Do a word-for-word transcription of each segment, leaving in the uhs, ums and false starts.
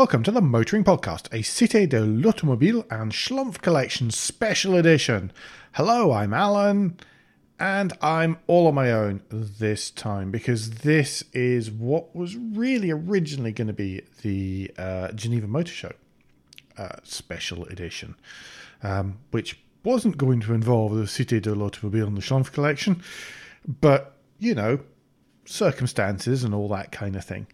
Welcome to the Motoring Podcast, a Cité de l'Automobile and Schlumpf Collection special edition. Hello, I'm Alan, and I'm all on my own this time because this is what was really originally going to be the uh, Geneva Motor Show uh, special edition, um, which wasn't going to involve the Cité de l'Automobile and the Schlumpf Collection, but, you know, circumstances and all that kind of thing.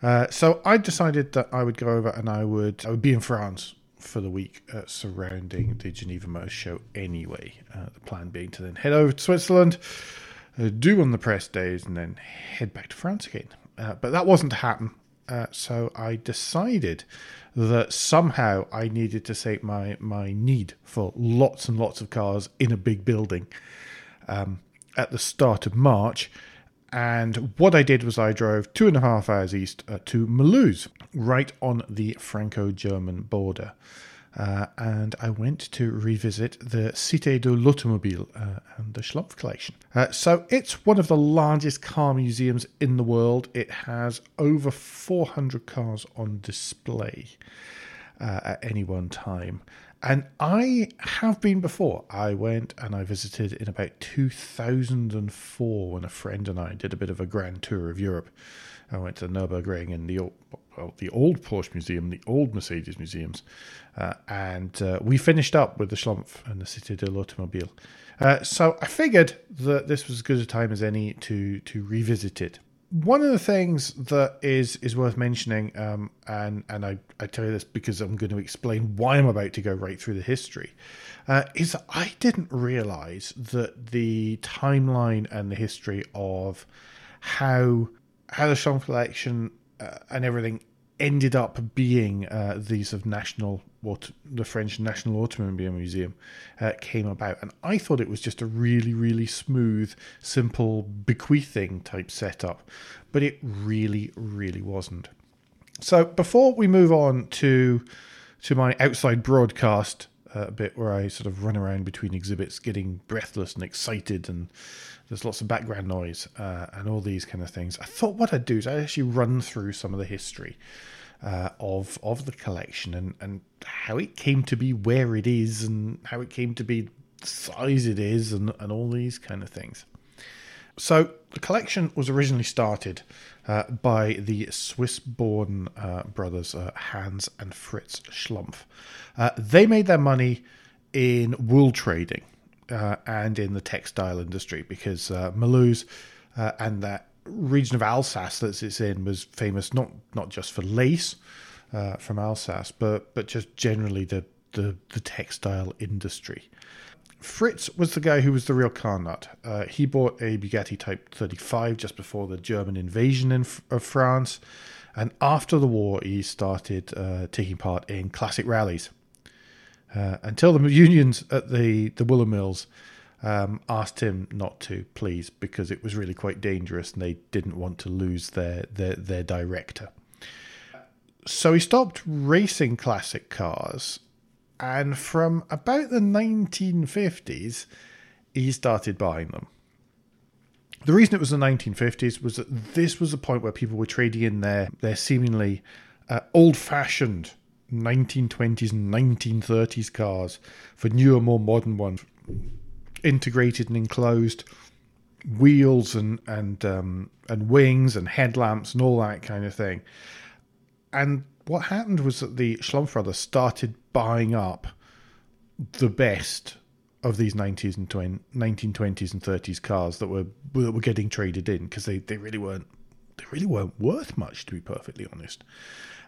Uh, so I decided that I would go over and I would I would be in France for the week uh, surrounding the Geneva Motor Show anyway. Uh, the plan being to then head over to Switzerland, uh, do on the press days, and then head back to France again. Uh, but that wasn't to happen. Uh, so I decided that somehow I needed to save my, my need for lots and lots of cars in a big building um, at the start of March. And what I did was I drove two and a half hours east uh, to Mulhouse, right on the Franco-German border. Uh, and I went to revisit the Cité de l'Automobile uh, and the Schlumpf Collection. Uh, so it's one of the largest car museums in the world. It has over four hundred cars on display uh, at any one time. And I have been before. I went and I visited in about two thousand four when a friend and I did a bit of a grand tour of Europe. I went to Nürburgring and the old, well, the old Porsche Museum, the old Mercedes Museums. Uh, and uh, we finished up with the Schlumpf and the Cité de l'Automobile. Uh, so I figured that this was as good a time as any to, to revisit it. One of the things that is is worth mentioning, um, and, and I, I tell you this because I'm going to explain why I'm about to go right through the history, uh, is that I didn't realise that the timeline and the history of how, how the Schlumpf Collection uh, and everything ended up being uh, these of national, what the French National Automobile Museum uh, came about, and I thought it was just a really, really smooth, simple bequeathing type setup, but it really, really wasn't. So before we move on to to my outside broadcast uh, bit, where I sort of run around between exhibits, getting breathless and excited, and there's lots of background noise uh, and all these kind of things, I thought what I'd do is I'd actually run through some of the history Uh, of of the collection and, and how it came to be where it is and how it came to be the size it is and, and all these kind of things. So the collection was originally started uh, by the Swiss-born uh, brothers uh, Hans and Fritz Schlumpf. Uh, they made their money in wool trading uh, and in the textile industry because uh, Mulhouse uh, and that region of Alsace that it's in was famous not not just for lace uh, from Alsace, but but just generally the, the, the textile industry. Fritz was the guy who was the real car nut. Uh, he bought a Bugatti Type thirty-five just before the German invasion in, of France, and after the war he started uh, taking part in classic rallies uh, until the unions at the, the Willow Mills Um, asked him not to, please, because it was really quite dangerous and they didn't want to lose their, their, their director. So he stopped racing classic cars, and from about the nineteen fifties, he started buying them. The reason it was the nineteen fifties was that this was the point where people were trading in their, their seemingly uh, old-fashioned nineteen twenties and nineteen thirties cars for newer, more modern ones. Integrated and enclosed wheels and and um, and wings and headlamps and all that kind of thing. And what happened was that the Schlumpf brothers started buying up the best of these nineties and nineteen twenties and thirties cars that were that were getting traded in because they, they really weren't they really weren't worth much, to be perfectly honest.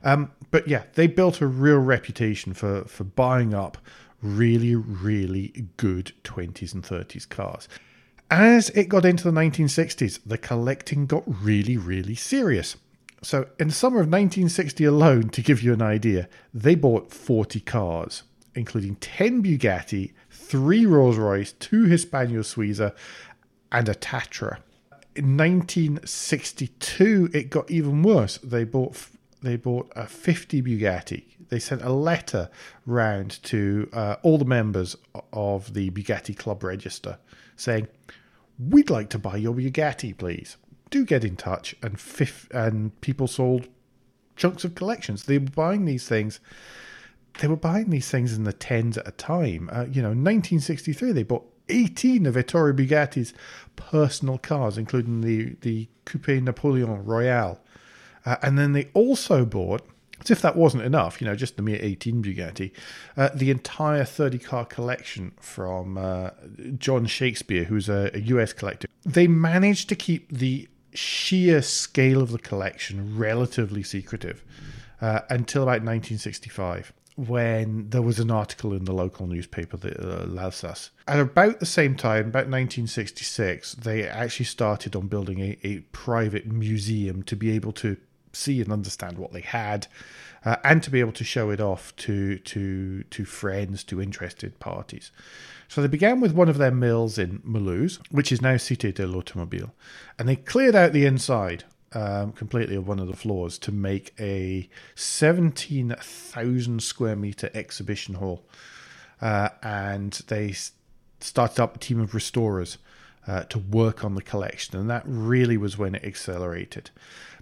Um, but yeah, they built a real reputation for for buying up really, really good twenties and thirties cars. As it got into the nineteen sixties, the collecting got really, really serious. So in the summer of nineteen sixty alone, to give you an idea, they bought forty cars, including ten Bugatti, three Rolls-Royce, two Hispania Suiza, and a Tatra. In nineteen sixty-two, it got even worse. They bought... They bought a fifty Bugatti. They sent a letter round to uh, all the members of the Bugatti Club Register saying, "We'd like to buy your Bugatti, please. Do get in touch." And fif- and people sold chunks of collections. They were buying these things. They were buying these things in the tens at a time. Uh, you know, nineteen sixty-three, they bought eighteen of Ettore Bugatti's personal cars, including the, the Coupé Napoleon Royale. Uh, and then they also bought, as if that wasn't enough, you know, just the mere eighteen Bugatti, uh, the entire thirty-car collection from uh, John Shakespeare, who's a, a U S collector. They managed to keep the sheer scale of the collection relatively secretive uh, until about nineteen sixty-five, when there was an article in the local newspaper, the uh, L'Alsace. At about the same time, about nineteen sixty-six, they actually started on building a, a private museum to be able to see and understand what they had, uh, and to be able to show it off to to to friends, to interested parties. So they began with one of their mills in Mulhouse, which is now Cité de l'Automobile, and they cleared out the inside um, completely of one of the floors to make a seventeen thousand square meter exhibition hall, uh, and they started up a team of restorers uh, to work on the collection, and that really was when it accelerated.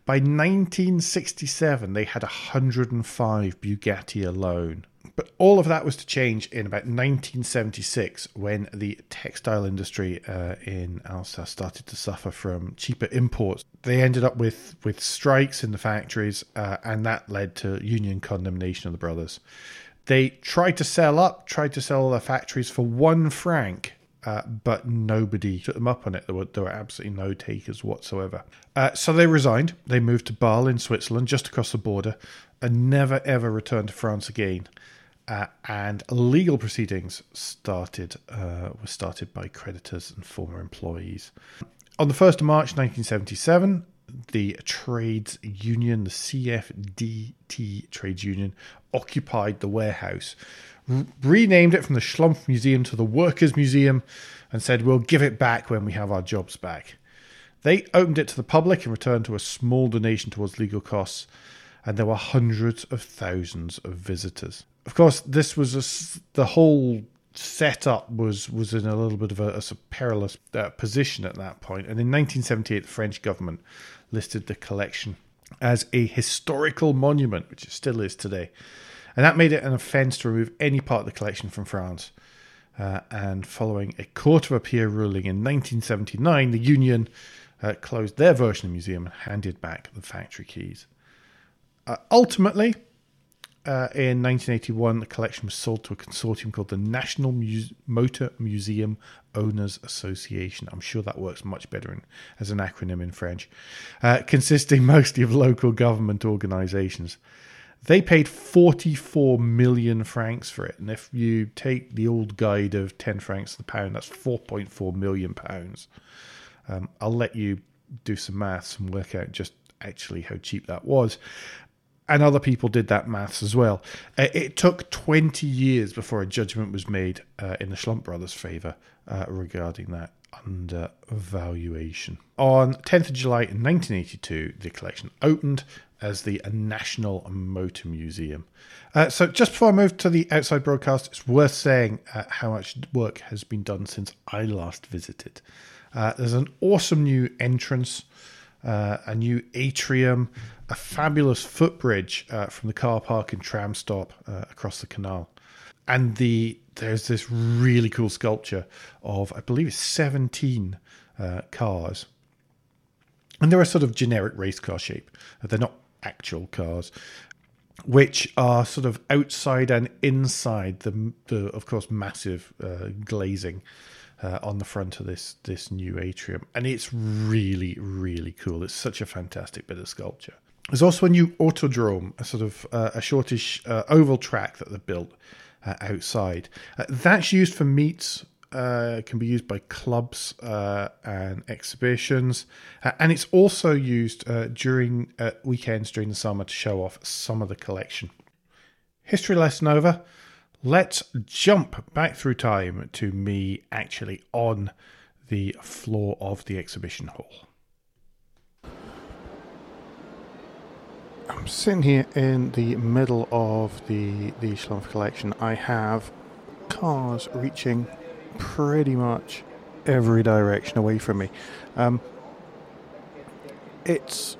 By nineteen sixty-seven, they had one hundred five Bugatti alone. But all of that was to change in about nineteen seventy-six, when the textile industry uh, in Alsace started to suffer from cheaper imports. They ended up with, with strikes in the factories, uh, and that led to union condemnation of the brothers. They tried to sell up, tried to sell their factories for one franc. Uh, but nobody took them up on it. There were, there were absolutely no takers whatsoever. Uh, so they resigned. They moved to Basel in Switzerland, just across the border, and never, ever returned to France again. Uh, and legal proceedings started uh, were started by creditors and former employees. On the first of March nineteen seventy-seven, the trades union, the C F D T trades union, occupied the warehouse, renamed it from the Schlumpf Museum to the Workers' Museum, and said, we'll give it back when we have our jobs back. They opened it to the public in return to a small donation towards legal costs, and there were hundreds of thousands of visitors. Of course, this was a, the whole setup was, was in a little bit of a, a perilous uh, position at that point, and in nineteen seventy-eight, the French government listed the collection as a historical monument, which it still is today. And that made it an offence to remove any part of the collection from France. Uh, and following a court of appeal ruling in nineteen seventy-nine, the union uh, closed their version of the museum and handed back the factory keys. Uh, ultimately, uh, in nineteen eighty-one, the collection was sold to a consortium called the National Muse- Motor Museum Owners Association. I'm sure that works much better in, as an acronym in French, uh, consisting mostly of local government organisations. They paid forty-four million francs for it. And if you take the old guide of ten francs to the pound, that's four point four million pounds. Um, I'll let you do some maths and work out just actually how cheap that was. And other people did that maths as well. Uh, it took twenty years before a judgment was made uh, in the Schlumpf brothers' favour uh, regarding that undervaluation. On tenth of July in nineteen eighty-two, the collection opened as the National Motor Museum. Uh, so just before I move to the outside broadcast, it's worth saying uh, how much work has been done since I last visited. Uh, there's an awesome new entrance, uh, a new atrium, a fabulous footbridge uh, from the car park and tram stop uh, across the canal. And the there's this really cool sculpture of, I believe it's seventeen uh, cars. And they're a sort of generic race car shape. They're not actual cars, which are sort of outside and inside the, the of course, massive uh, glazing uh, on the front of this this new atrium. And it's really, really cool. It's such a fantastic bit of sculpture. There's also a new autodrome, a sort of uh, a shortish uh, oval track that they've built uh, outside. Uh, that's used for meets. Uh, can be used by clubs uh, and exhibitions, uh, and it's also used uh, during uh, weekends during the summer to show off some of the collection. History lesson over. Let's jump back through time to me actually on the floor of the exhibition hall. I'm sitting here in the middle of the the Schlumpf collection. I have cars reaching pretty much every direction away from me. Um, it's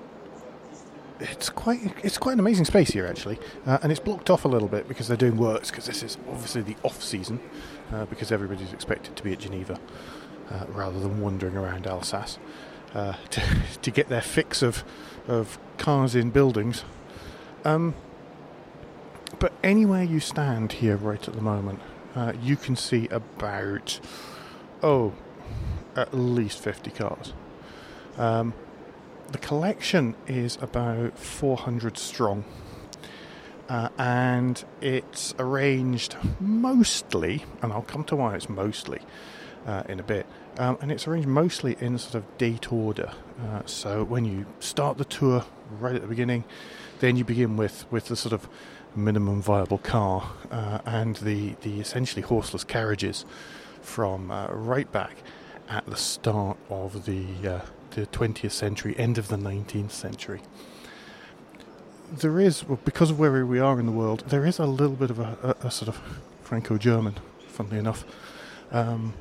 it's quite it's quite an amazing space here, actually, uh, and it's blocked off a little bit because they're doing works, because this is obviously the off season, uh, because everybody's expected to be at Geneva uh, rather than wandering around Alsace uh, to to get their fix of of cars in buildings. Um, but anywhere you stand here right at the moment, uh, you can see about oh at least fifty cars. Um, the collection is about four hundred strong, uh, and it's arranged mostly, and I'll come to why it's mostly uh, in a bit, um, and it's arranged mostly in sort of date order. Uh, so when you start the tour right at the beginning, then you begin with, with the sort of minimum viable car uh, and the, the essentially horseless carriages from uh, right back at the start of the... Uh, the twentieth century, end of the nineteenth century. There is, well, because of where we are in the world, there is a little bit of a, a, a sort of Franco-German, funnily enough, um,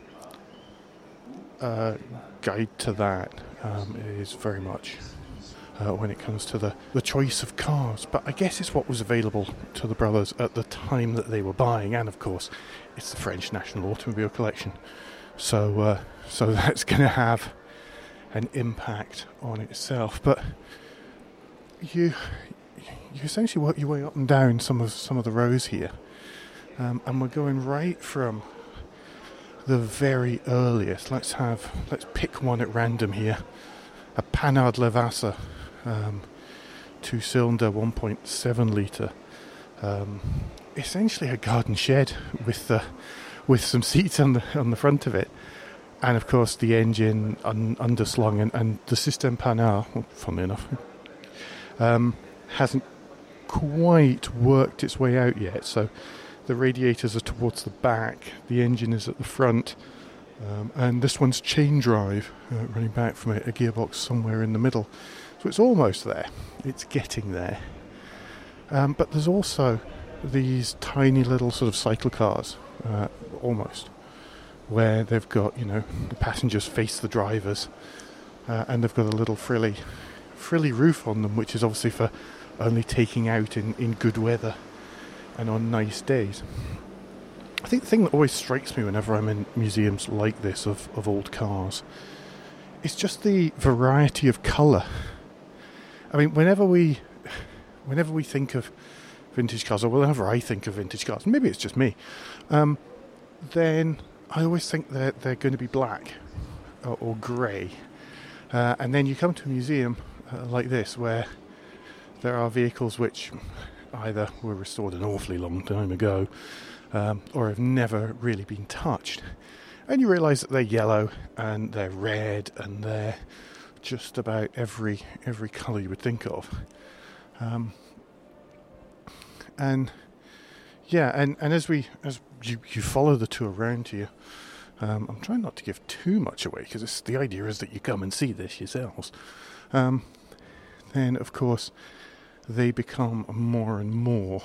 uh, guide to that um, is very much uh, when it comes to the, the choice of cars. But I guess it's what was available to the brothers at the time that they were buying, and of course it's the French National Automobile Collection. So, uh, so that's going to have an impact on itself, but you you essentially work your way up and down some of some of the rows here, um, and we're going right from the very earliest. Let's have let's pick one at random here, a Panhard Levassor, um, two-cylinder, one point seven litre, um, essentially a garden shed with the with some seats on the on the front of it. And, of course, the engine un- underslung and, and the system Panhard, well, funnily enough, um, hasn't quite worked its way out yet. So the radiators are towards the back, the engine is at the front, um, and this one's chain drive, uh, running back from it, a gearbox somewhere in the middle. So it's almost there. It's getting there. Um, but there's also these tiny little sort of cycle cars, uh, almost, where they've got, you know, the passengers face the drivers, uh, and they've got a little frilly frilly roof on them, which is obviously for only taking out in, in good weather and on nice days. I think the thing that always strikes me whenever I'm in museums like this of, of old cars is just the variety of colour. I mean, whenever we whenever we think of vintage cars, or whenever I think of vintage cars, maybe it's just me, um, then I always think that they're going to be black or, or grey, uh, and then you come to a museum uh, like this where there are vehicles which either were restored an awfully long time ago, um, or have never really been touched, and you realise that they're yellow and they're red and they're just about every every colour you would think of, um, and yeah, and, and as we as You, you follow the tour around here. Um, I'm trying not to give too much away because the idea is that you come and see this yourselves. Um, then, of course, they become more and more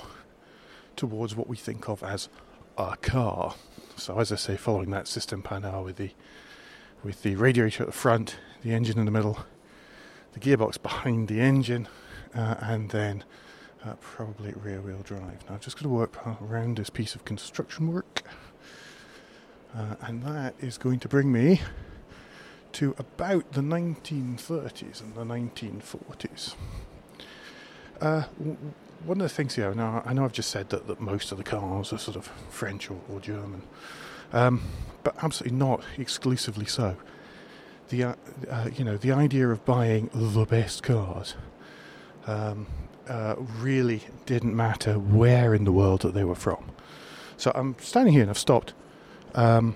towards what we think of as a car. So, as I say, following that system Panhard with the with the radiator at the front, the engine in the middle, the gearbox behind the engine, uh, and then. Uh, probably rear-wheel drive. Now, I've just got to work around this piece of construction work, uh, and that is going to bring me to about the nineteen thirties and the nineteen forties. Uh, w- one of the things here, now I know I've just said that, that most of the cars are sort of French or, or German, um, but absolutely not exclusively so. The uh, uh, you know the idea of buying the best cars. Um, Uh, really didn't matter where in the world that they were from. So I'm standing here and I've stopped um,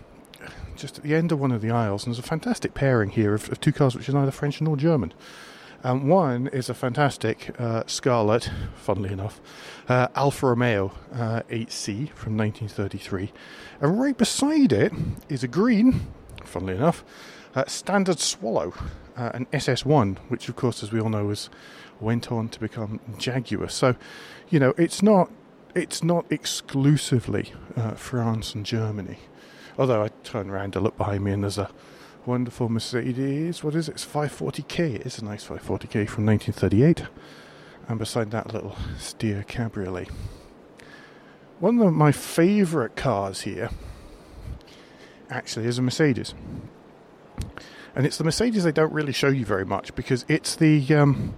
just at the end of one of the aisles, and there's a fantastic pairing here of, of two cars which are neither French nor German. Um, one is a fantastic uh, Scarlet, funnily enough, uh, Alfa Romeo uh, eight C from nineteen thirty-three, and right beside it is a green, funnily enough, uh, Standard Swallow, uh, an S S one, which of course, as we all know, was went on to become Jaguar. So, you know, it's not it's not exclusively uh, France and Germany. Although I turn around to look behind me and there's a wonderful Mercedes. What is it? It's five forty K. It's a nice five forty K from nineteen thirty-eight. and beside that little steer cabriolet. One of my favourite cars here actually is a Mercedes, and it's the Mercedes they don't really show you very much, because it's the um,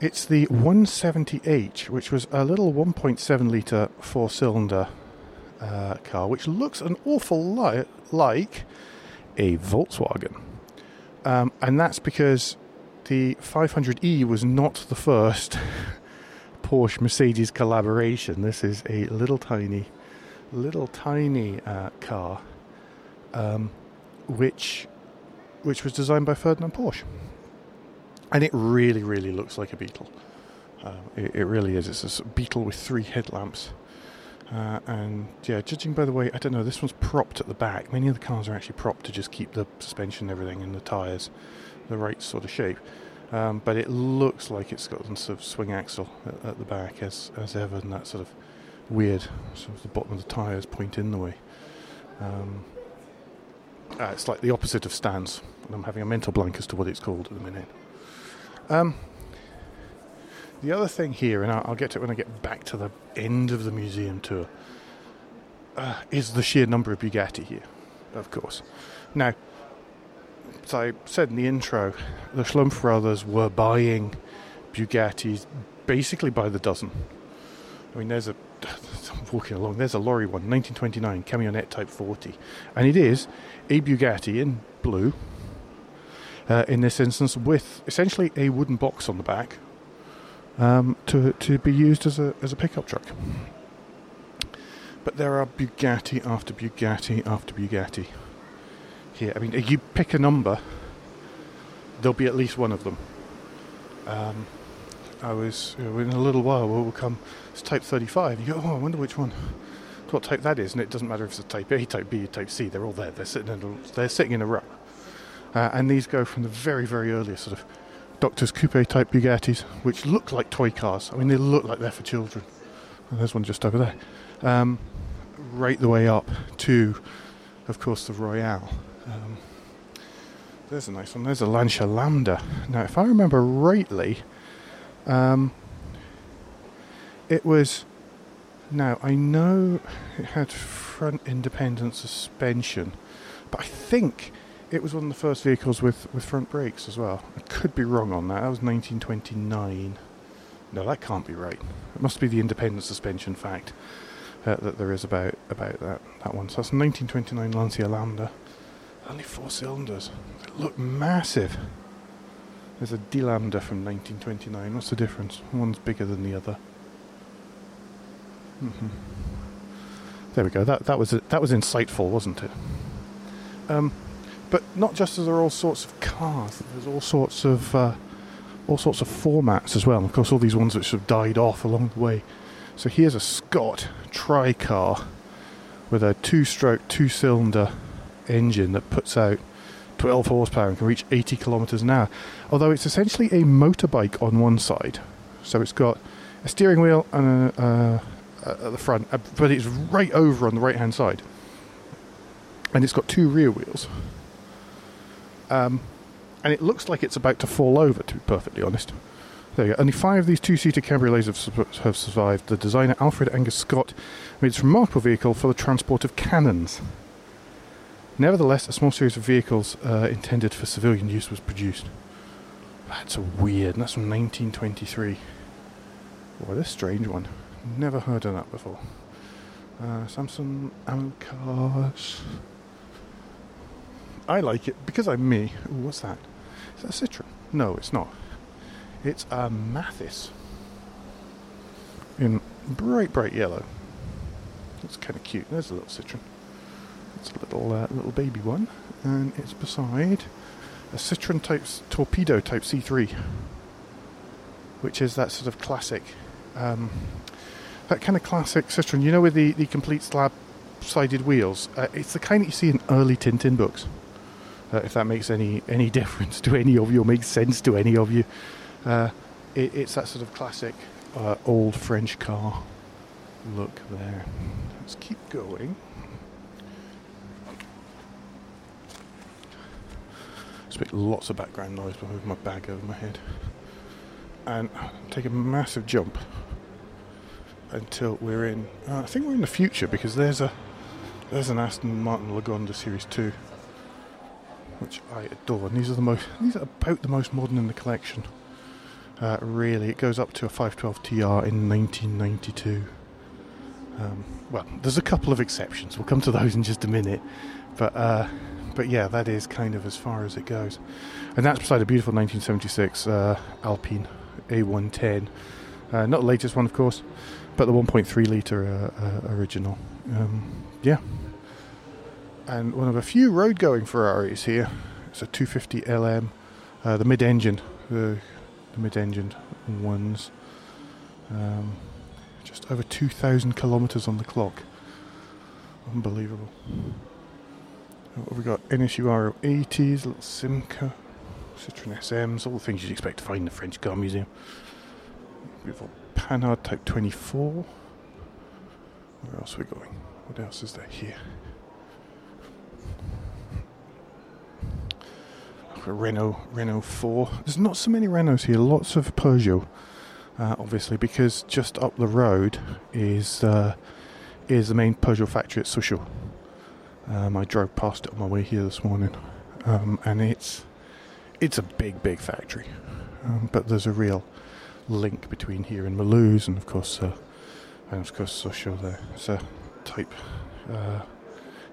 it's the one seventy H, which was a little one point seven litre four-cylinder uh, car, which looks an awful lot like a Volkswagen, um, and that's because the five hundred E was not the first Porsche Mercedes collaboration. This is a little tiny, little tiny uh, car, um, which which was designed by Ferdinand Porsche, and it really, really looks like a Beetle. Uh, it, it really is. It's a Beetle with three headlamps, uh, and yeah, judging by the way, I don't know. This one's propped at the back. Many of the cars are actually propped to just keep the suspension, and everything, and the tyres the right sort of shape. Um, but it looks like it's got some sort of swing axle at, at the back, as as ever, and that sort of weird, sort of the bottom of the tyres point in the way. Um, uh, it's like the opposite of Stans, and I'm having a mental blank as to what it's called at the minute. Um, the other thing here, and I'll, I'll get to it when I get back to the end of the museum tour, uh, is the sheer number of Bugatti here, of course. Now, as I said in the intro, the Schlumpf brothers were buying Bugattis basically by the dozen. I mean, there's a, I'm walking along, there's a lorry one, nineteen twenty-nine, Camionette Type forty. And it is a Bugatti in blue, uh, in this instance, with essentially a wooden box on the back, um, to to be used as a as a pickup truck. But there are Bugatti after Bugatti after Bugatti here. I mean, if you pick a number, there'll be at least one of them. Um, I was, you know, in a little while, we'll come, it's Type thirty-five, you go, oh, I wonder which one, what type that is, and it doesn't matter if it's a Type A, Type B, Type C, they're all there, they're sitting in, they're sitting in a row. Uh, and these go from the very, very earliest sort of Doctor's Coupe type Bugattis, which look like toy cars. I mean, they look like they're for children. And there's one just over there. Um, right the way up to, of course, the Royale. Um, there's a nice one. There's a Lancia Lambda. Now, if I remember rightly, um, it was... Now, I know it had front independent suspension, but I think it was one of the first vehicles with, with front brakes as well. I could be wrong on that. That was nineteen twenty-nine. No, that can't be right. It must be the independent suspension fact uh, that there is about, about that, that one. So that's nineteen twenty-nine Lancia Lambda. Only four cylinders. They look massive. There's a D Lambda from nineteen twenty-nine. What's the difference? One's bigger than the other. Mm-hmm. There we go. That that was a, that was insightful, wasn't it? Um, but not just as there are all sorts of cars. There's all sorts of uh, all sorts of formats as well. And of course, all these ones which have died off along the way. So here's a Scott tri-car with a two-stroke, two-cylinder engine that puts out twelve horsepower and can reach eighty kilometers an hour, although it's essentially a motorbike on one side, so it's got a steering wheel and a, uh, at the front, but it's right over on the right hand side, and it's got two rear wheels, um, and it looks like it's about to fall over, to be perfectly honest. There you go. Only five of these two-seater cabriolets have, have survived. The designer Alfred Angus Scott made this remarkable vehicle for the transport of cannons. Nevertheless, a small series of vehicles uh, intended for civilian use was produced. That's a weird, and that's from nineteen twenty-three. Boy, this strange one. Never heard of that before. Uh, Samsung ammo cars. I like it because I'm me. Ooh, what's that? Is that a Citroën? No, it's not. It's a Mathis in bright, bright yellow. That's kind of cute. There's a little Citroën. It's a little uh, little baby one, and it's beside a Citroën type torpedo type C three, which is that sort of classic, um, that kind of classic Citroën. You know, with the, the complete slab-sided wheels. Uh, it's the kind that you see in early Tintin books. Uh, if that makes any any difference to any of you, or makes sense to any of you, uh, it, it's that sort of classic uh, old French car look there. Let's keep going. Lots of background noise when I move my bag over my head. and take a massive jump until we're in, uh, I think we're in the future, because there's a there's an Aston Martin Lagonda Series two, which I adore, and these are the most, these are about the most modern in the collection. Uh, really, it goes up to a five twelve T R in nineteen ninety-two. Um, well, there's a couple of exceptions. We'll come to those in just a minute, but uh, but yeah, that is kind of as far as it goes, and that's beside a beautiful nineteen seventy-six uh, Alpine A one ten. Uh, not the latest one, of course, but the one point three litre uh, uh, original. Um, yeah. And one of a few road-going Ferraris here. It's a two fifty L M, uh, the mid-engine, the, the mid-engined ones. Um, just over two thousand kilometres on the clock. Unbelievable. What have we got? N S U R O eighties, little Simca, Citroën S Ms, all the things you'd expect to find in the French car museum. Beautiful Panhard Type twenty-four. Where else are we going? What else is there here? A Renault, Renault four. There's not so many Renaults here. Lots of Peugeot, uh, obviously, because just up the road is uh, is the main Peugeot factory at Sochaux. Um, I drove past it on my way here this morning, um, and it's it's a big, big factory. Um, but there's a real link between here and Mulhouse, and of course, uh, and of course, Sochaux there. It's a Type uh,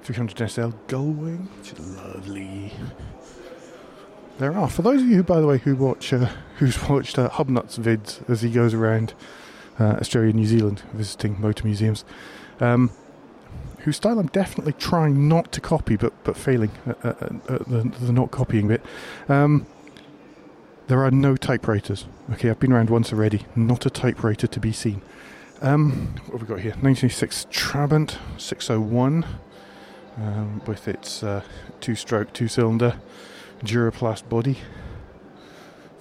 three hundred S L gullwing, which is lovely. There are, for those of you, who, by the way, who watch, uh, who's watched uh, Hubnut's vids as he goes around uh, Australia and New Zealand visiting motor museums, um, whose style I'm definitely trying not to copy, but but failing at, at, at the, the not copying bit. Um, there are no typewriters. Okay, I've been around once already. Not a typewriter to be seen. Um, what have we got here? nineteen eighty-six Trabant six oh one, um, with its uh, two-stroke, two-cylinder Duraplast body,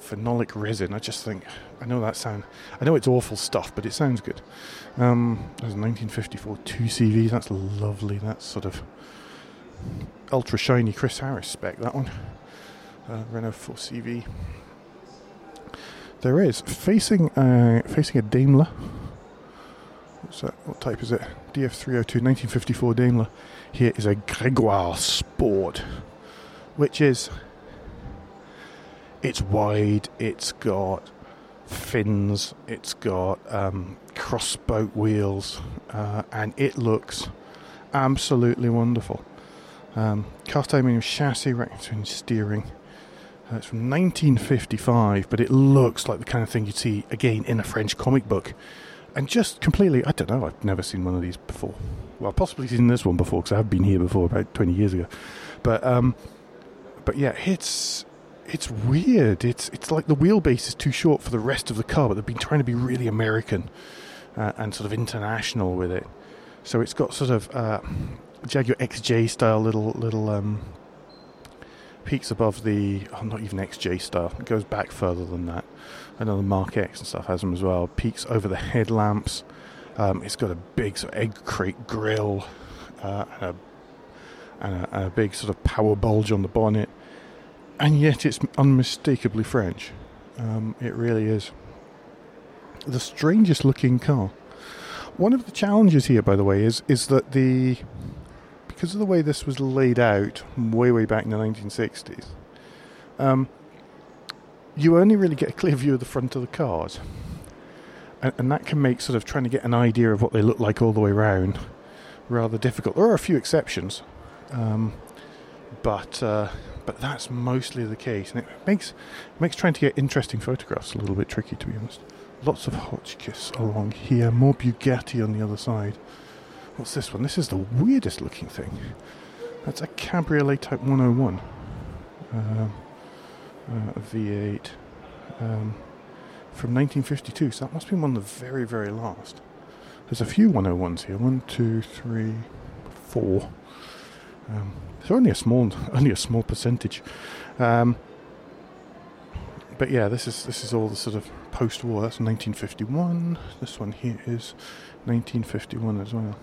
phenolic resin. I just think, I know that sound, I know it's awful stuff, but it sounds good. Um, there's a nineteen fifty-four two C V, that's lovely. That's sort of ultra shiny Chris Harris spec, that one. Uh, Renault four C V. There is, facing uh, facing a Daimler. What's that? What type is it? D F three oh two, nineteen fifty-four Daimler. Here is a Grégoire Sport, which is, it's wide, it's got fins, it's got um, crossboat wheels, uh, and it looks absolutely wonderful. Um, cast aluminium chassis, right-hand steering. Uh, it's from nineteen fifty-five, but it looks like the kind of thing you'd see, again, in a French comic book. And just completely, I don't know, I've never seen one of these before. Well, I've possibly seen this one before, because I have been here before, about twenty years ago. But um, but yeah, it's it's weird. It's it's like the wheelbase is too short for the rest of the car, but they've been trying to be really American uh, and sort of international with it. So it's got sort of uh, Jaguar X J style little little um, peaks above the, oh, not even X J style. It goes back further than that. Another Mark X and stuff has them as well. Peaks over the headlamps. Um, it's got a big sort of egg crate grille, uh, and a And a, and a big sort of power bulge on the bonnet, and yet it's unmistakably French. Um, it really is the strangest looking car. One of the challenges here, by the way, is is that the because of the way this was laid out way way back in the nineteen sixties, um, you only really get a clear view of the front of the cars, and, and that can make sort of trying to get an idea of what they look like all the way around rather difficult. There are a few exceptions. Um, but uh, but that's mostly the case, and it makes makes trying to get interesting photographs a little bit tricky, to be honest. Lots of Hotchkiss along here, more Bugatti on the other side. What's this one? This is the weirdest looking thing. That's a Cabriolet Type one oh one, um, uh, a V eight, um, from nineteen fifty-two, so that must be one of the very, very last. There's a few one oh ones here, one, two, three, four. Um, so only a small, only a small percentage, um, but yeah, this is this is all the sort of post-war. That's nineteen fifty-one. This one here is nineteen fifty-one as well.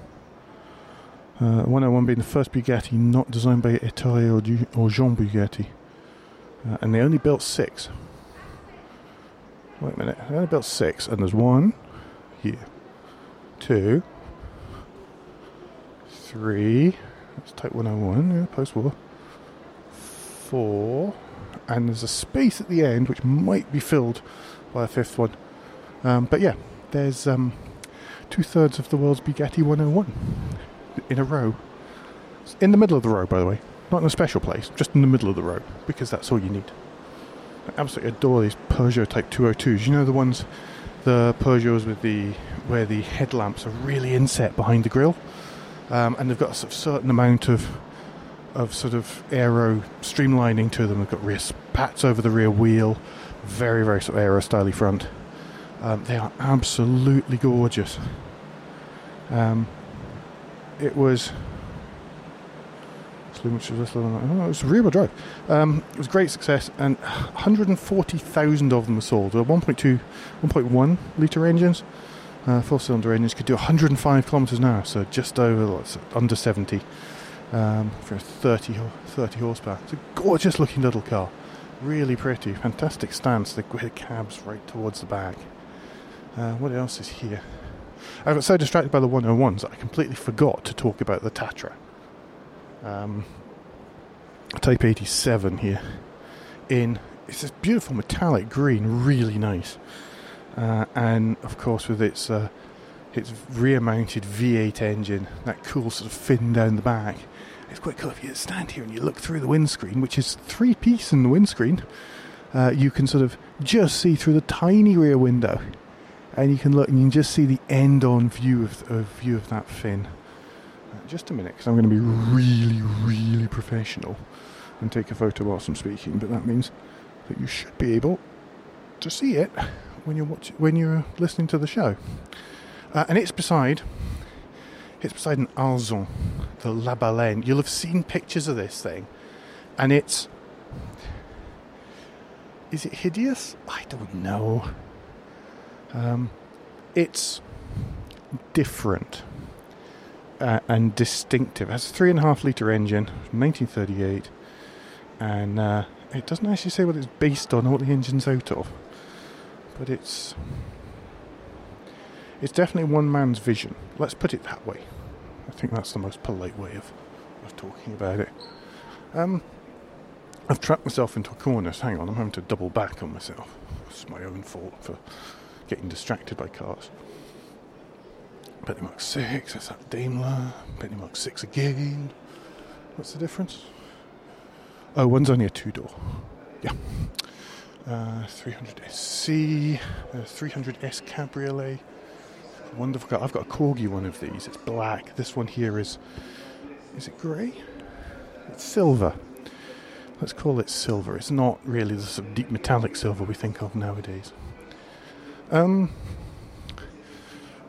Uh, one oh one being the first Bugatti not designed by Ettore or Jean Bugatti, uh, and they only built six. Wait a minute, I built six, and there's one here, two, three, that's Type one oh one, yeah, post-war, four, and there's a space at the end which might be filled by a fifth one. Um, but yeah, there's um, two-thirds of the world's Bugatti one oh one in a row. It's in the middle of the row, by the way. Not in a special place, just in the middle of the row, because that's all you need. I absolutely adore these Peugeot Type two oh twos. You know the ones, the Peugeots with the where the headlamps are really inset behind the grille, um, and they've got a sort of certain amount of of sort of aero streamlining to them. They've got rear spats over the rear wheel, very very sort of aero styly front. Um, they are absolutely gorgeous. Um, it was. Which was oh, it was rear wheel drive. Um, it was a great success, and one hundred forty thousand of them were sold. They're one point two, one point one litre engines, uh, four cylinder engines, could do one hundred five kilometres an hour, so just over, like, under seventy, um, for thirty, thirty horsepower. It's a gorgeous looking little car, really pretty, fantastic stance. The cab's right towards the back. Uh, what else is here? I got so distracted by the one oh ones that I completely forgot to talk about the Tatra. Um, Type eighty-seven here in it's this beautiful metallic green, really nice, uh, and of course with its uh, its rear-mounted V eight engine, that cool sort of fin down the back. It's quite cool if you stand here and you look through the windscreen, which is three-piece in the windscreen. Uh, you can sort of just see through the tiny rear window, and you can look and you can just see the end-on view of, of view of that fin. Just a minute, because I'm going to be really, really professional and take a photo whilst I'm speaking, but that means that you should be able to see it when you're watch- when you're listening to the show. Uh, and it's beside, it's beside an Alzon, the La Baleine. You'll have seen pictures of this thing, and it's, is it hideous? I don't know. Um, it's different. Uh, and distinctive. It has a three and a half litre engine, nineteen thirty-eight, and uh, it doesn't actually say what it's based on or what the engine's out of, but it's it's definitely one man's vision. Let's put it that way. I think that's the most polite way of, of talking about it. Um, I've trapped myself into a corner. So hang on, I'm having to double back on myself. It's my own fault for getting distracted by cars. Bentley Mark six, that's that Daimler. Bentley Mark six again. What's the difference? Oh, one's only a two-door. Yeah. Uh, three hundred S C, uh, three hundred S Cabriolet. Wonderful car. I've got a Corgi one of these. It's black. This one here is... Is it grey? It's silver. Let's call it silver. It's not really the sort of deep metallic silver we think of nowadays. Um...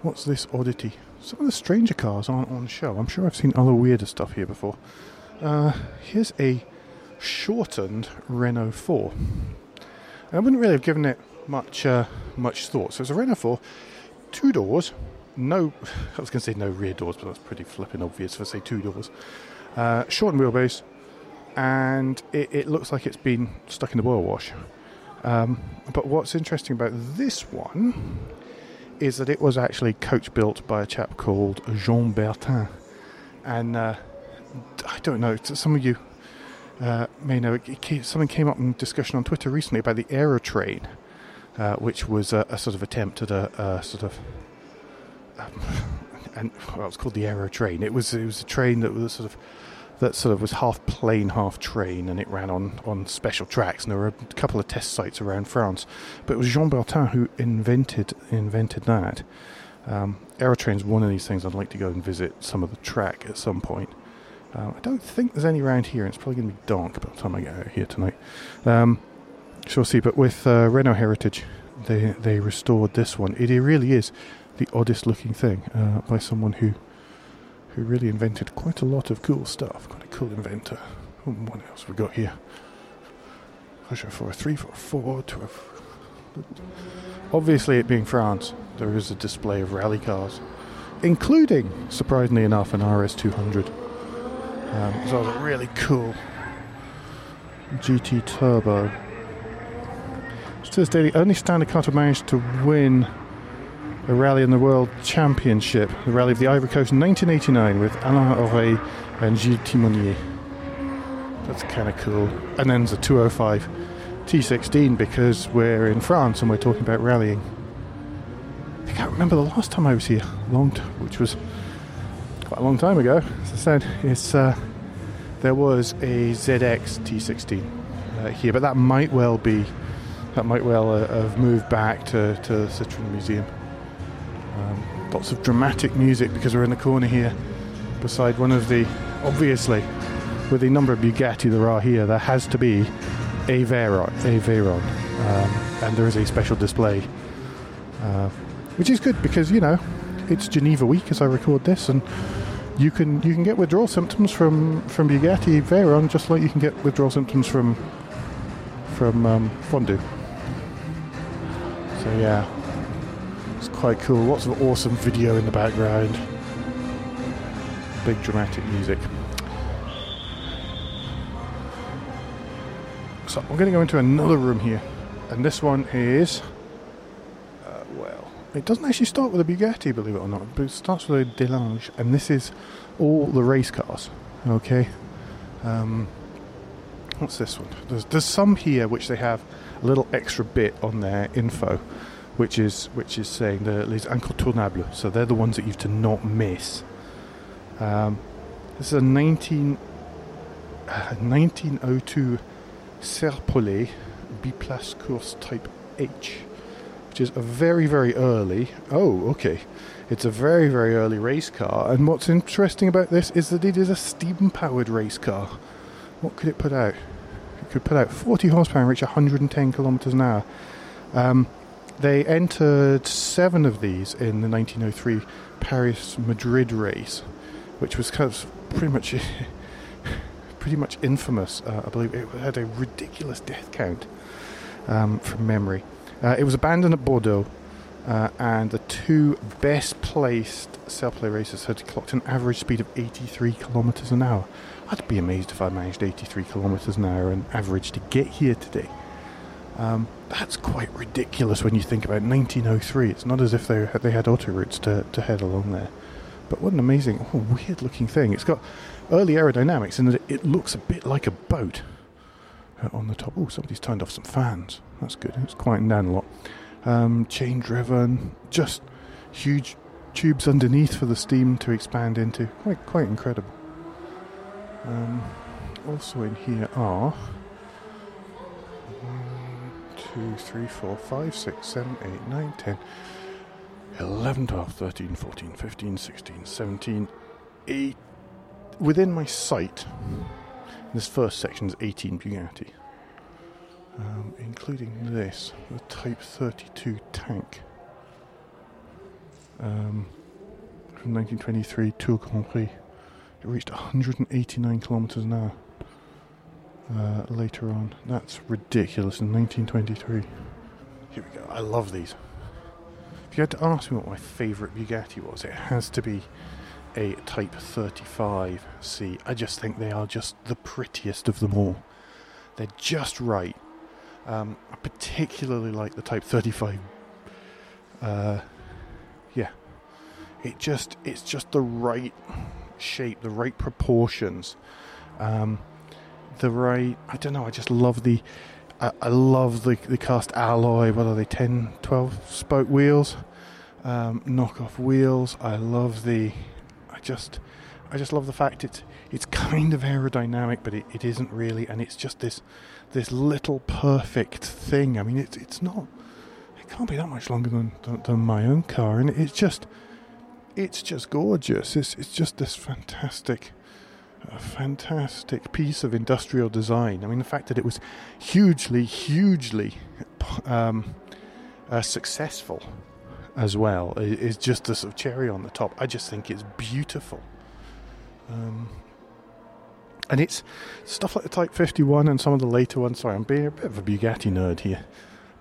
What's this oddity? Some of the stranger cars aren't on show. I'm sure I've seen other weirder stuff here before. Uh, here's a shortened Renault four. And I wouldn't really have given it much uh, much thought. So it's a Renault four, two doors, no... I was going to say no rear doors, but that's pretty flipping obvious if I say two doors. Uh, shortened wheelbase, and it, it looks like it's been stuck in the oil wash. Um, but what's interesting about this one... is that it was actually coach built by a chap called Jean Bertin, and uh, I don't know, some of you uh, may know, it came, something came up in discussion on Twitter recently about the AeroTrain, uh, which was a, a sort of attempt at a, a sort of um, and well, it's called the AeroTrain. It was it was a train that was sort of that sort of was half plane, half train, and it ran on, on special tracks, and there were a couple of test sites around France. But it was Jean Bertin who invented invented that. Um, Aerotrain's one of these things I'd like to go and visit some of the track at some point. Um, I don't think there's any around here, and it's probably going to be dark by the time I get out of here tonight. Um, so we'll see, but with uh, Renault Heritage, they, they restored this one. It, it really is the oddest looking thing uh, by someone who... who really invented quite a lot of cool stuff. Quite a cool inventor. Oh, what else have we got here? Peugeot four oh three, four oh four, twelve. Obviously, it being France, there is a display of rally cars, including, surprisingly enough, an R S two hundred. Um, so it was a really cool G T Turbo. to this day the only standard car to manage to win a rally in the World Championship, the Rally of the Ivory Coast in nineteen eighty-nine with Alain Auret and Gilles Timonier. That's kind of cool. And then the two oh five T sixteen, because we're in France and we're talking about rallying. I can't remember the last time I was here, long t- which was quite a long time ago. As I said, it's, uh, there was a Z X T sixteen uh, here, but that might well be, that might well uh, have moved back to, to the Citroën Museum. Um, lots of dramatic music because we're in the corner here beside one of the, obviously, with the number of Bugatti there are here, there has to be a Veyron, a Veyron. Um, and there is a special display, uh, which is good because, you know, it's Geneva week as I record this, and you can you can get withdrawal symptoms from, from Bugatti Veyron just like you can get withdrawal symptoms from, from um, fondue. So yeah, it's quite cool. Lots of awesome video in the background. Big dramatic music. So I'm going to go into another room here, and this one is, uh, well, it doesn't actually start with a Bugatti, believe it or not, but it starts with a Delange, and this is all the race cars, okay? Um, what's this one? There's, there's some here which they have a little extra bit on their info, which is which is saying the les incontournables, so they're the ones that you have to not miss. Um, this is a nineteen, uh, nineteen oh two Serpollet biplace course type H, which is a very very early, oh okay, it's a very very early race car, and what's interesting about this is that it is a steam powered race car. What could it put out? It could put out forty horsepower and reach one hundred ten kilometers an hour. Um, They entered seven of these in the nineteen oh three Paris-Madrid race, which was kind of pretty much, pretty much infamous. Uh, I believe it had a ridiculous death count um, from memory. Uh, it was abandoned at Bordeaux, uh, and the two best-placed Serpollet racers had clocked an average speed of eighty-three kilometers an hour. I'd be amazed if I managed eighty-three kilometers an hour on average to get here today. Um, that's quite ridiculous when you think about nineteen oh three. It's not as if they they had autoroutes to, to head along there. But what an amazing, oh, weird looking thing. It's got early aerodynamics in that it looks a bit like a boat uh, on the top. Oh, somebody's turned off some fans. That's good. It's quieting down a lot. Um, chain driven, just huge tubes underneath for the steam to expand into. Quite, quite incredible. Um, also in here are... two, three, four, five, six, seven, eight, nine, ten, eleven, twelve, thirteen, fourteen, fifteen, sixteen, seventeen, eight. Within my sight, this first section is eighteen Bugatti, um, including this, the Type thirty-two tank, um, from nineteen twenty-three Tour Grand Prix. It reached one hundred eighty-nine kilometers an hour. Uh, later on. That's ridiculous, in nineteen twenty-three. Here we go, I love these. If you had to ask me what my favourite Bugatti was, it has to be a Type thirty-five C. I just think they are just the prettiest of them all. They're just right. Um, I particularly like the Type thirty-five. Uh, yeah. It just, it's just the right shape, the right proportions. Um... The right, I don't know, I just love the, I, I love the, the cast alloy, what are they, ten, twelve spoke wheels, um, knockoff wheels. I love the, I just, I just love the fact it's, it's kind of aerodynamic, but it, it isn't really, and it's just this, this little perfect thing. I mean, it's, it's not, it can't be that much longer than, than, than my own car, and it's just, it's just gorgeous. It's, it's just this fantastic, a fantastic piece of industrial design. I mean, the fact that it was hugely, hugely um, uh, successful as well is just the sort of cherry on the top. I just think it's beautiful. Um, and it's stuff like the Type fifty-one and some of the later ones. Sorry, I'm being a bit of a Bugatti nerd here.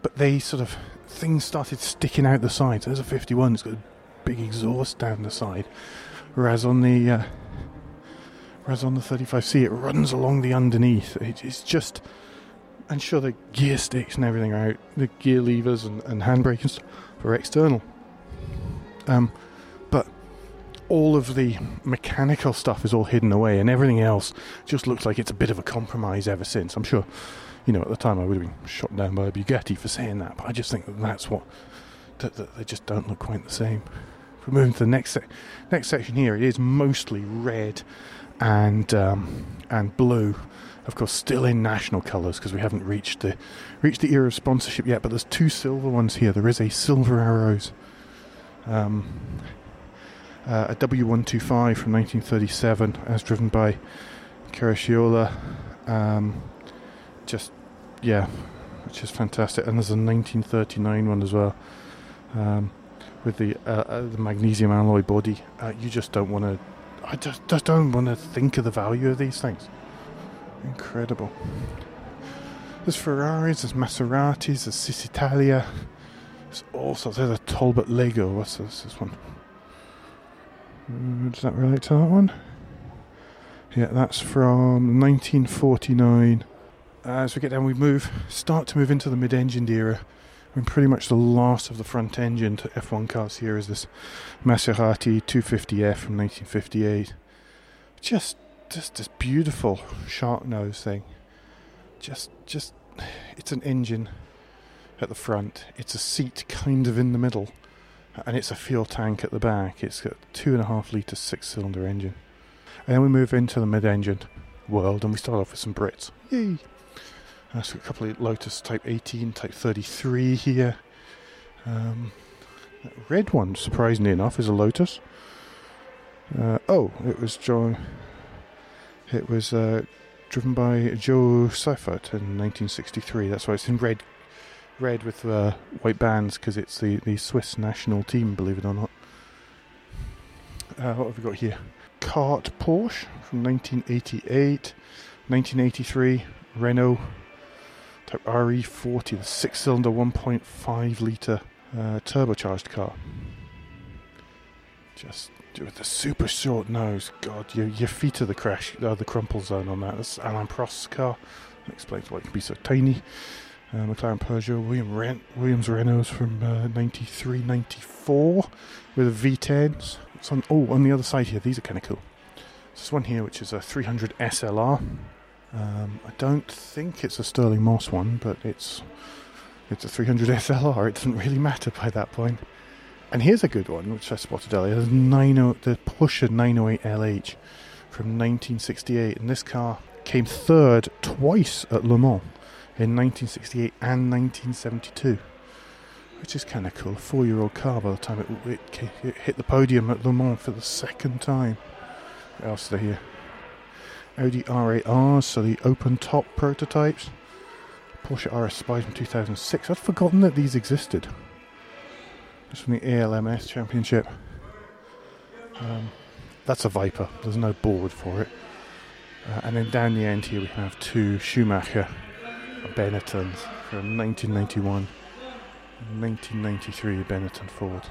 But they sort of, things started sticking out the sides. There's a fifty-one, it's got a big exhaust down the side. Whereas on the... Uh, Whereas on the thirty-five C, it runs along the underneath. It, it's just, And sure, the gear sticks and everything are out, the gear levers and, and handbrake and stuff are external. Um, but all of the mechanical stuff is all hidden away, and everything else just looks like it's a bit of a compromise ever since. I'm sure, you know, at the time I would have been shot down by a Bugatti for saying that, but I just think that that's what, that, that they just don't look quite the same. If we're moving to the next, sec- next section here, it is mostly red and um, and blue. Of course, still in national colours because we haven't reached the reached the era of sponsorship yet. But there's two silver ones here. There is a Silver Arrows, um, uh, a W one twenty-five from nineteen thirty-seven, as driven by Caracciolo. Um, just yeah, which is fantastic. And there's a nineteen thirty-nine one as well, um, with the uh, uh, the magnesium alloy body. Uh, you just don't want to. I just just don't want to think of the value of these things. Incredible. There's Ferraris, there's Maseratis, there's Cisitalia. There's all sorts. There's a Talbot Lego. What's this, this one? Does that relate to that one? Yeah, that's from nineteen forty-nine. Uh, as we get down, we move, start to move into the mid-engined era. I mean, pretty much the last of the front-engined F one cars here is this Maserati two fifty F from nineteen fifty-eight. Just... Just this beautiful shark nose thing. Just, just, it's an engine at the front. It's a seat kind of in the middle, and it's a fuel tank at the back. It's got a two and a half litre six-cylinder engine. And then we move into the mid-engine world, and we start off with some Brits. Yay! Uh, so a couple of Lotus Type eighteen, Type thirty-three here. Um, that red one, surprisingly enough, is a Lotus. Uh, oh, it was John. It was uh, driven by Joe Seifert in nineteen sixty-three. That's why it's in red red with uh, white bands, because it's the, the Swiss national team, believe it or not. Uh, what have we got here? Kart Porsche from nineteen eighty-eight. nineteen eighty-three, Renault Type R E forty, the six-cylinder one point five litre uh, turbocharged car. Just... with the super short nose, God, your, your feet are the crash, uh, the crumple zone on that. That's Alain Prost's car. That explains why it can be so tiny. Uh, McLaren Peugeot, William Ren- Williams Renaults from uh, ninety-three ninety-four with the V tens. It's on, oh, on the other side here, these are kind of cool. This one here, which is a three hundred S L R. Um, I don't think it's a Sterling Moss one, but it's it's a three hundred S L R. It doesn't really matter by that point. And here's a good one, which I spotted earlier. There's ninety, the Porsche nine oh eight L H from nineteen sixty-eight. And this car came third twice at Le Mans in nineteen sixty-eight and nineteen seventy-two, which is kind of cool. A four-year-old car by the time it, it, came, it hit the podium at Le Mans for the second time. What else are they here? Audi R eight Rs, so the open-top prototypes. Porsche R S Spies from two thousand six. I'd forgotten that these existed. It's from the A L M S Championship. Um, that's a Viper. There's no board for it. Uh, and then down the end here we have two Schumacher Benettons from nineteen ninety-one and nineteen ninety-three Benetton Ford.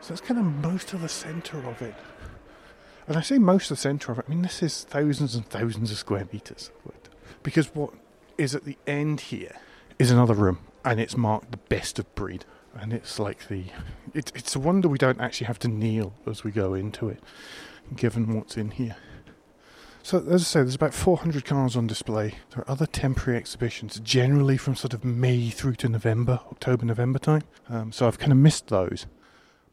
So that's kind of most of the centre of it. And I say most of the centre of it, I mean this is thousands and thousands of square metres. Because what is at the end here is another room, and it's marked the best of breed. And it's like the... It, it's a wonder we don't actually have to kneel as we go into it, given what's in here. So, as I say, there's about four hundred cars on display. There are other temporary exhibitions, generally from sort of May through to November, October, November time. Um, so I've kind of missed those.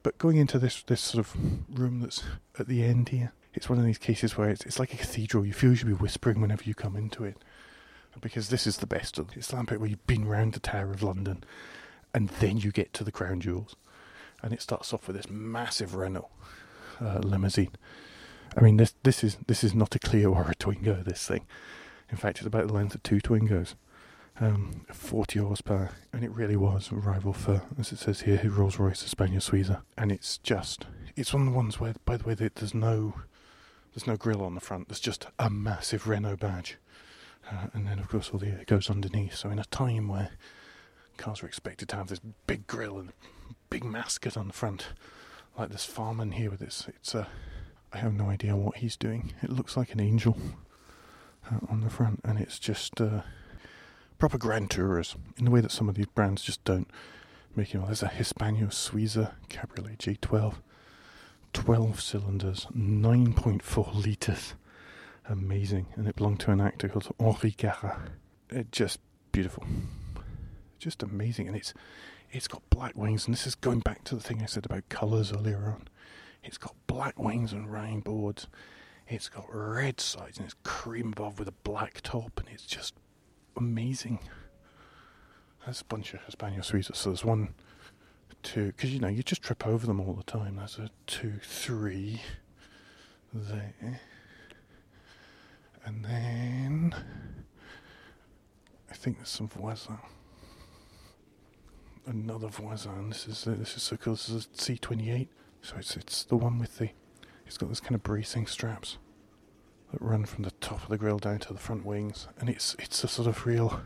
But going into this, this sort of room that's at the end here, it's one of these cases where it's, it's like a cathedral. You feel you should be whispering whenever you come into it, because this is the best of it. It's like where you've been round the Tower of London, and then you get to the crown jewels. And it starts off with this massive Renault uh, limousine. I mean, this this is this is not a Clio or a Twingo, this thing. In fact, it's about the length of two Twingos. Um, forty horsepower. And it really was a rival for, as it says here, Rolls-Royce, the Spaniard Suiza. And it's just... It's one of the ones where, by the way, there's no there's no grille on the front. There's just a massive Renault badge. Uh, and then, of course, all the air goes underneath. So in a time where... cars were expected to have this big grille and big mascot on the front, like this farman here with this. It's uh, I have no idea what he's doing. It looks like an angel uh, on the front, and it's just uh, proper grand tourers in the way that some of these brands just don't make you know. There's a Hispano Suiza Cabriolet G twelve, twelve cylinders, nine point four litres, amazing, and it belonged to an actor called Henri Gara. It just beautiful, just amazing, and it's it's got black wings, and this is going back to the thing I said about colours earlier on. It's got black wings and round boards. It's got red sides and it's cream above with a black top, and it's just amazing. There's a bunch of Hispano Suizas. So there's one, two, because you know you just trip over them all the time. There's a two, three there, and then I think there's some Voisin. Another Voisin. This is uh, this is so cool. This is a C twenty-eight. So it's it's the one with the. It's got this kind of bracing straps that run from the top of the grille down to the front wings, and it's it's a sort of real,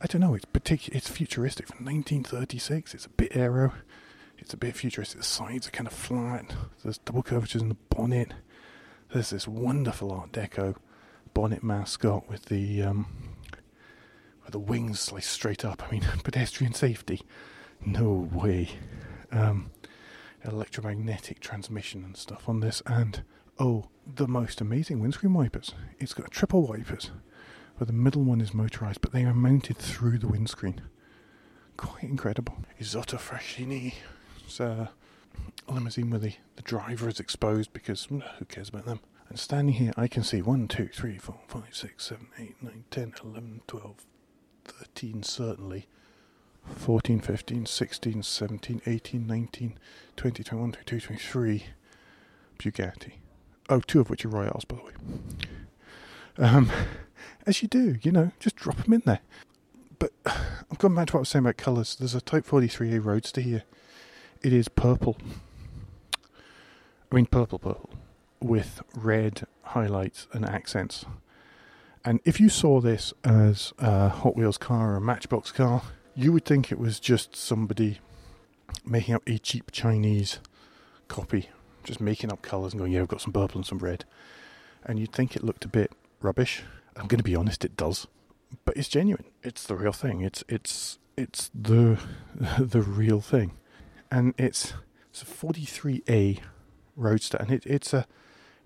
I don't know, it's particular, it's futuristic from nineteen thirty-six. It's a bit aero, it's a bit futuristic. The sides are kind of flat. There's double curvatures in the bonnet. There's this wonderful Art Deco bonnet mascot with the um, with the wings sliced straight up. I mean, pedestrian safety, no way. Um, electromagnetic transmission and stuff on this, and oh, the most amazing windscreen wipers. It's got triple wipers, but the middle one is motorised, but they are mounted through the windscreen. Quite incredible. Isotta Fraschini. It's a limousine where the, the driver is exposed because who cares about them. And standing here I can see one, two, three, four, five, six, seven, eight, nine, ten, eleven, twelve, thirteen certainly, fourteen, fifteen, sixteen, seventeen, eighteen, nineteen, twenty, twenty-one, twenty-two, twenty-three Bugatti. Oh, two of which are Royales, by the way. Um, as you do, you know, just drop them in there. But I've gone back to what I was saying about colours. There's a Type forty-three A Roadster here. It is purple. I mean, purple, purple. With red highlights and accents. And if you saw this as a Hot Wheels car or a Matchbox car, you would think it was just somebody making up a cheap Chinese copy, just making up colours and going, yeah, I've got some purple and some red. And you'd think it looked a bit rubbish. I'm going to be honest, it does. But it's genuine. It's the real thing. It's it's it's the the real thing. And it's it's a forty-three A Roadster, and it, it's a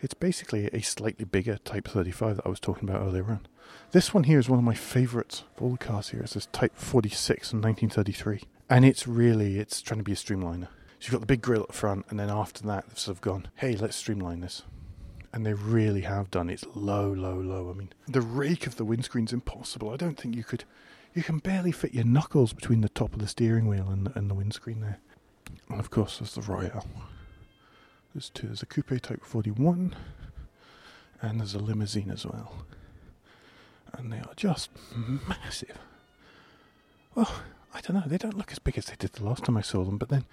it's basically a slightly bigger Type thirty-five that I was talking about earlier on. This one here is one of my favourites of all the cars here. It's this Type forty-six in nineteen thirty-three. And it's really, it's trying to be a streamliner. So you've got the big grille up front, and then after that, they've sort of gone, hey, let's streamline this. And they really have done. It's low, low, low. I mean, the rake of the windscreen's impossible. I don't think you could, you can barely fit your knuckles between the top of the steering wheel and, and the windscreen there. And of course, there's the Royale. There's two, there's a Coupe Type forty-one, and there's a limousine as well. And they are just massive. Well, I don't know, they don't look as big as they did the last time I saw them, but then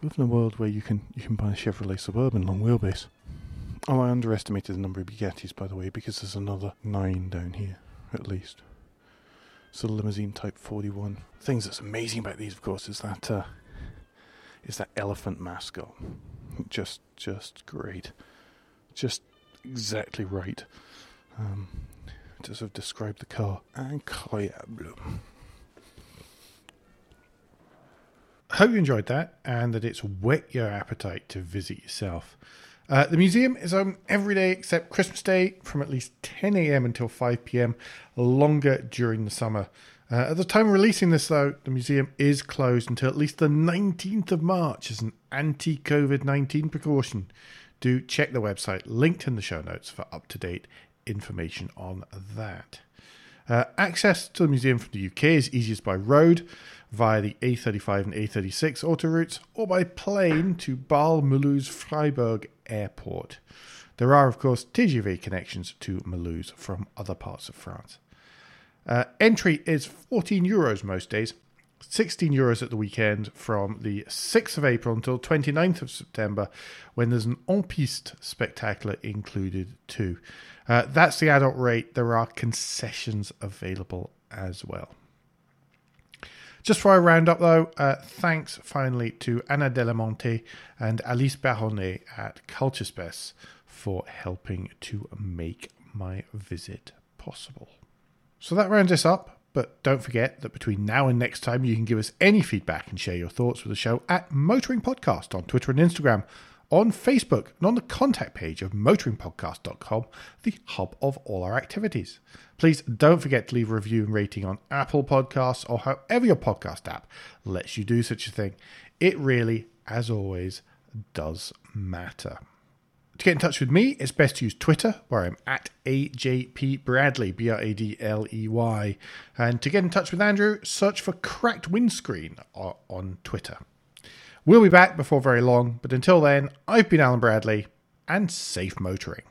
we live in a world where you can you can buy a Chevrolet Suburban long wheelbase. Oh, I underestimated the number of Bugattis, by the way, because there's another nine down here, at least. So the limousine Type forty-one. The thing that's amazing about these, of course, is that uh, is that elephant mascot. Just, just great. Just exactly right. Um... to sort of describe the car. Incroyable. I hope you enjoyed that, and that it's whet your appetite to visit yourself. Uh, the museum is open every day except Christmas Day from at least ten a.m. until five p.m, longer during the summer. Uh, at the time of releasing this, though, the museum is closed until at least the nineteenth of March as an anti-COVID nineteen precaution. Do check the website linked in the show notes for up-to-date information on that. Uh, access to the museum from the U K is easiest by road via the A thirty-five and A thirty-six autoroutes, or by plane to Bâle-Mulhouse Freiburg Airport. There are, of course, T G V connections to Mulhouse from other parts of France. Uh, entry is fourteen euros most days, sixteen euros at the weekend from the sixth of April until twenty-ninth of September, when there's an en-piste spectacular included too. Uh, that's the adult rate. There are concessions available as well. Just for a round up though, uh, thanks finally to Anna Delamonte and Alice Baronnet at Culturespace for helping to make my visit possible. So that rounds us up. But don't forget that between now and next time, you can give us any feedback and share your thoughts with the show at Motoring Podcast on Twitter and Instagram, on Facebook, and on the contact page of motoring podcast dot com, the hub of all our activities. Please don't forget to leave a review and rating on Apple Podcasts or however your podcast app lets you do such a thing. It really, as always, does matter. To get in touch with me, it's best to use Twitter, where I'm at A J P Bradley, B R A D L E Y. And to get in touch with Andrew, search for Cracked Windscreen on Twitter. We'll be back before very long, but until then, I've been Alan Bradley, and safe motoring.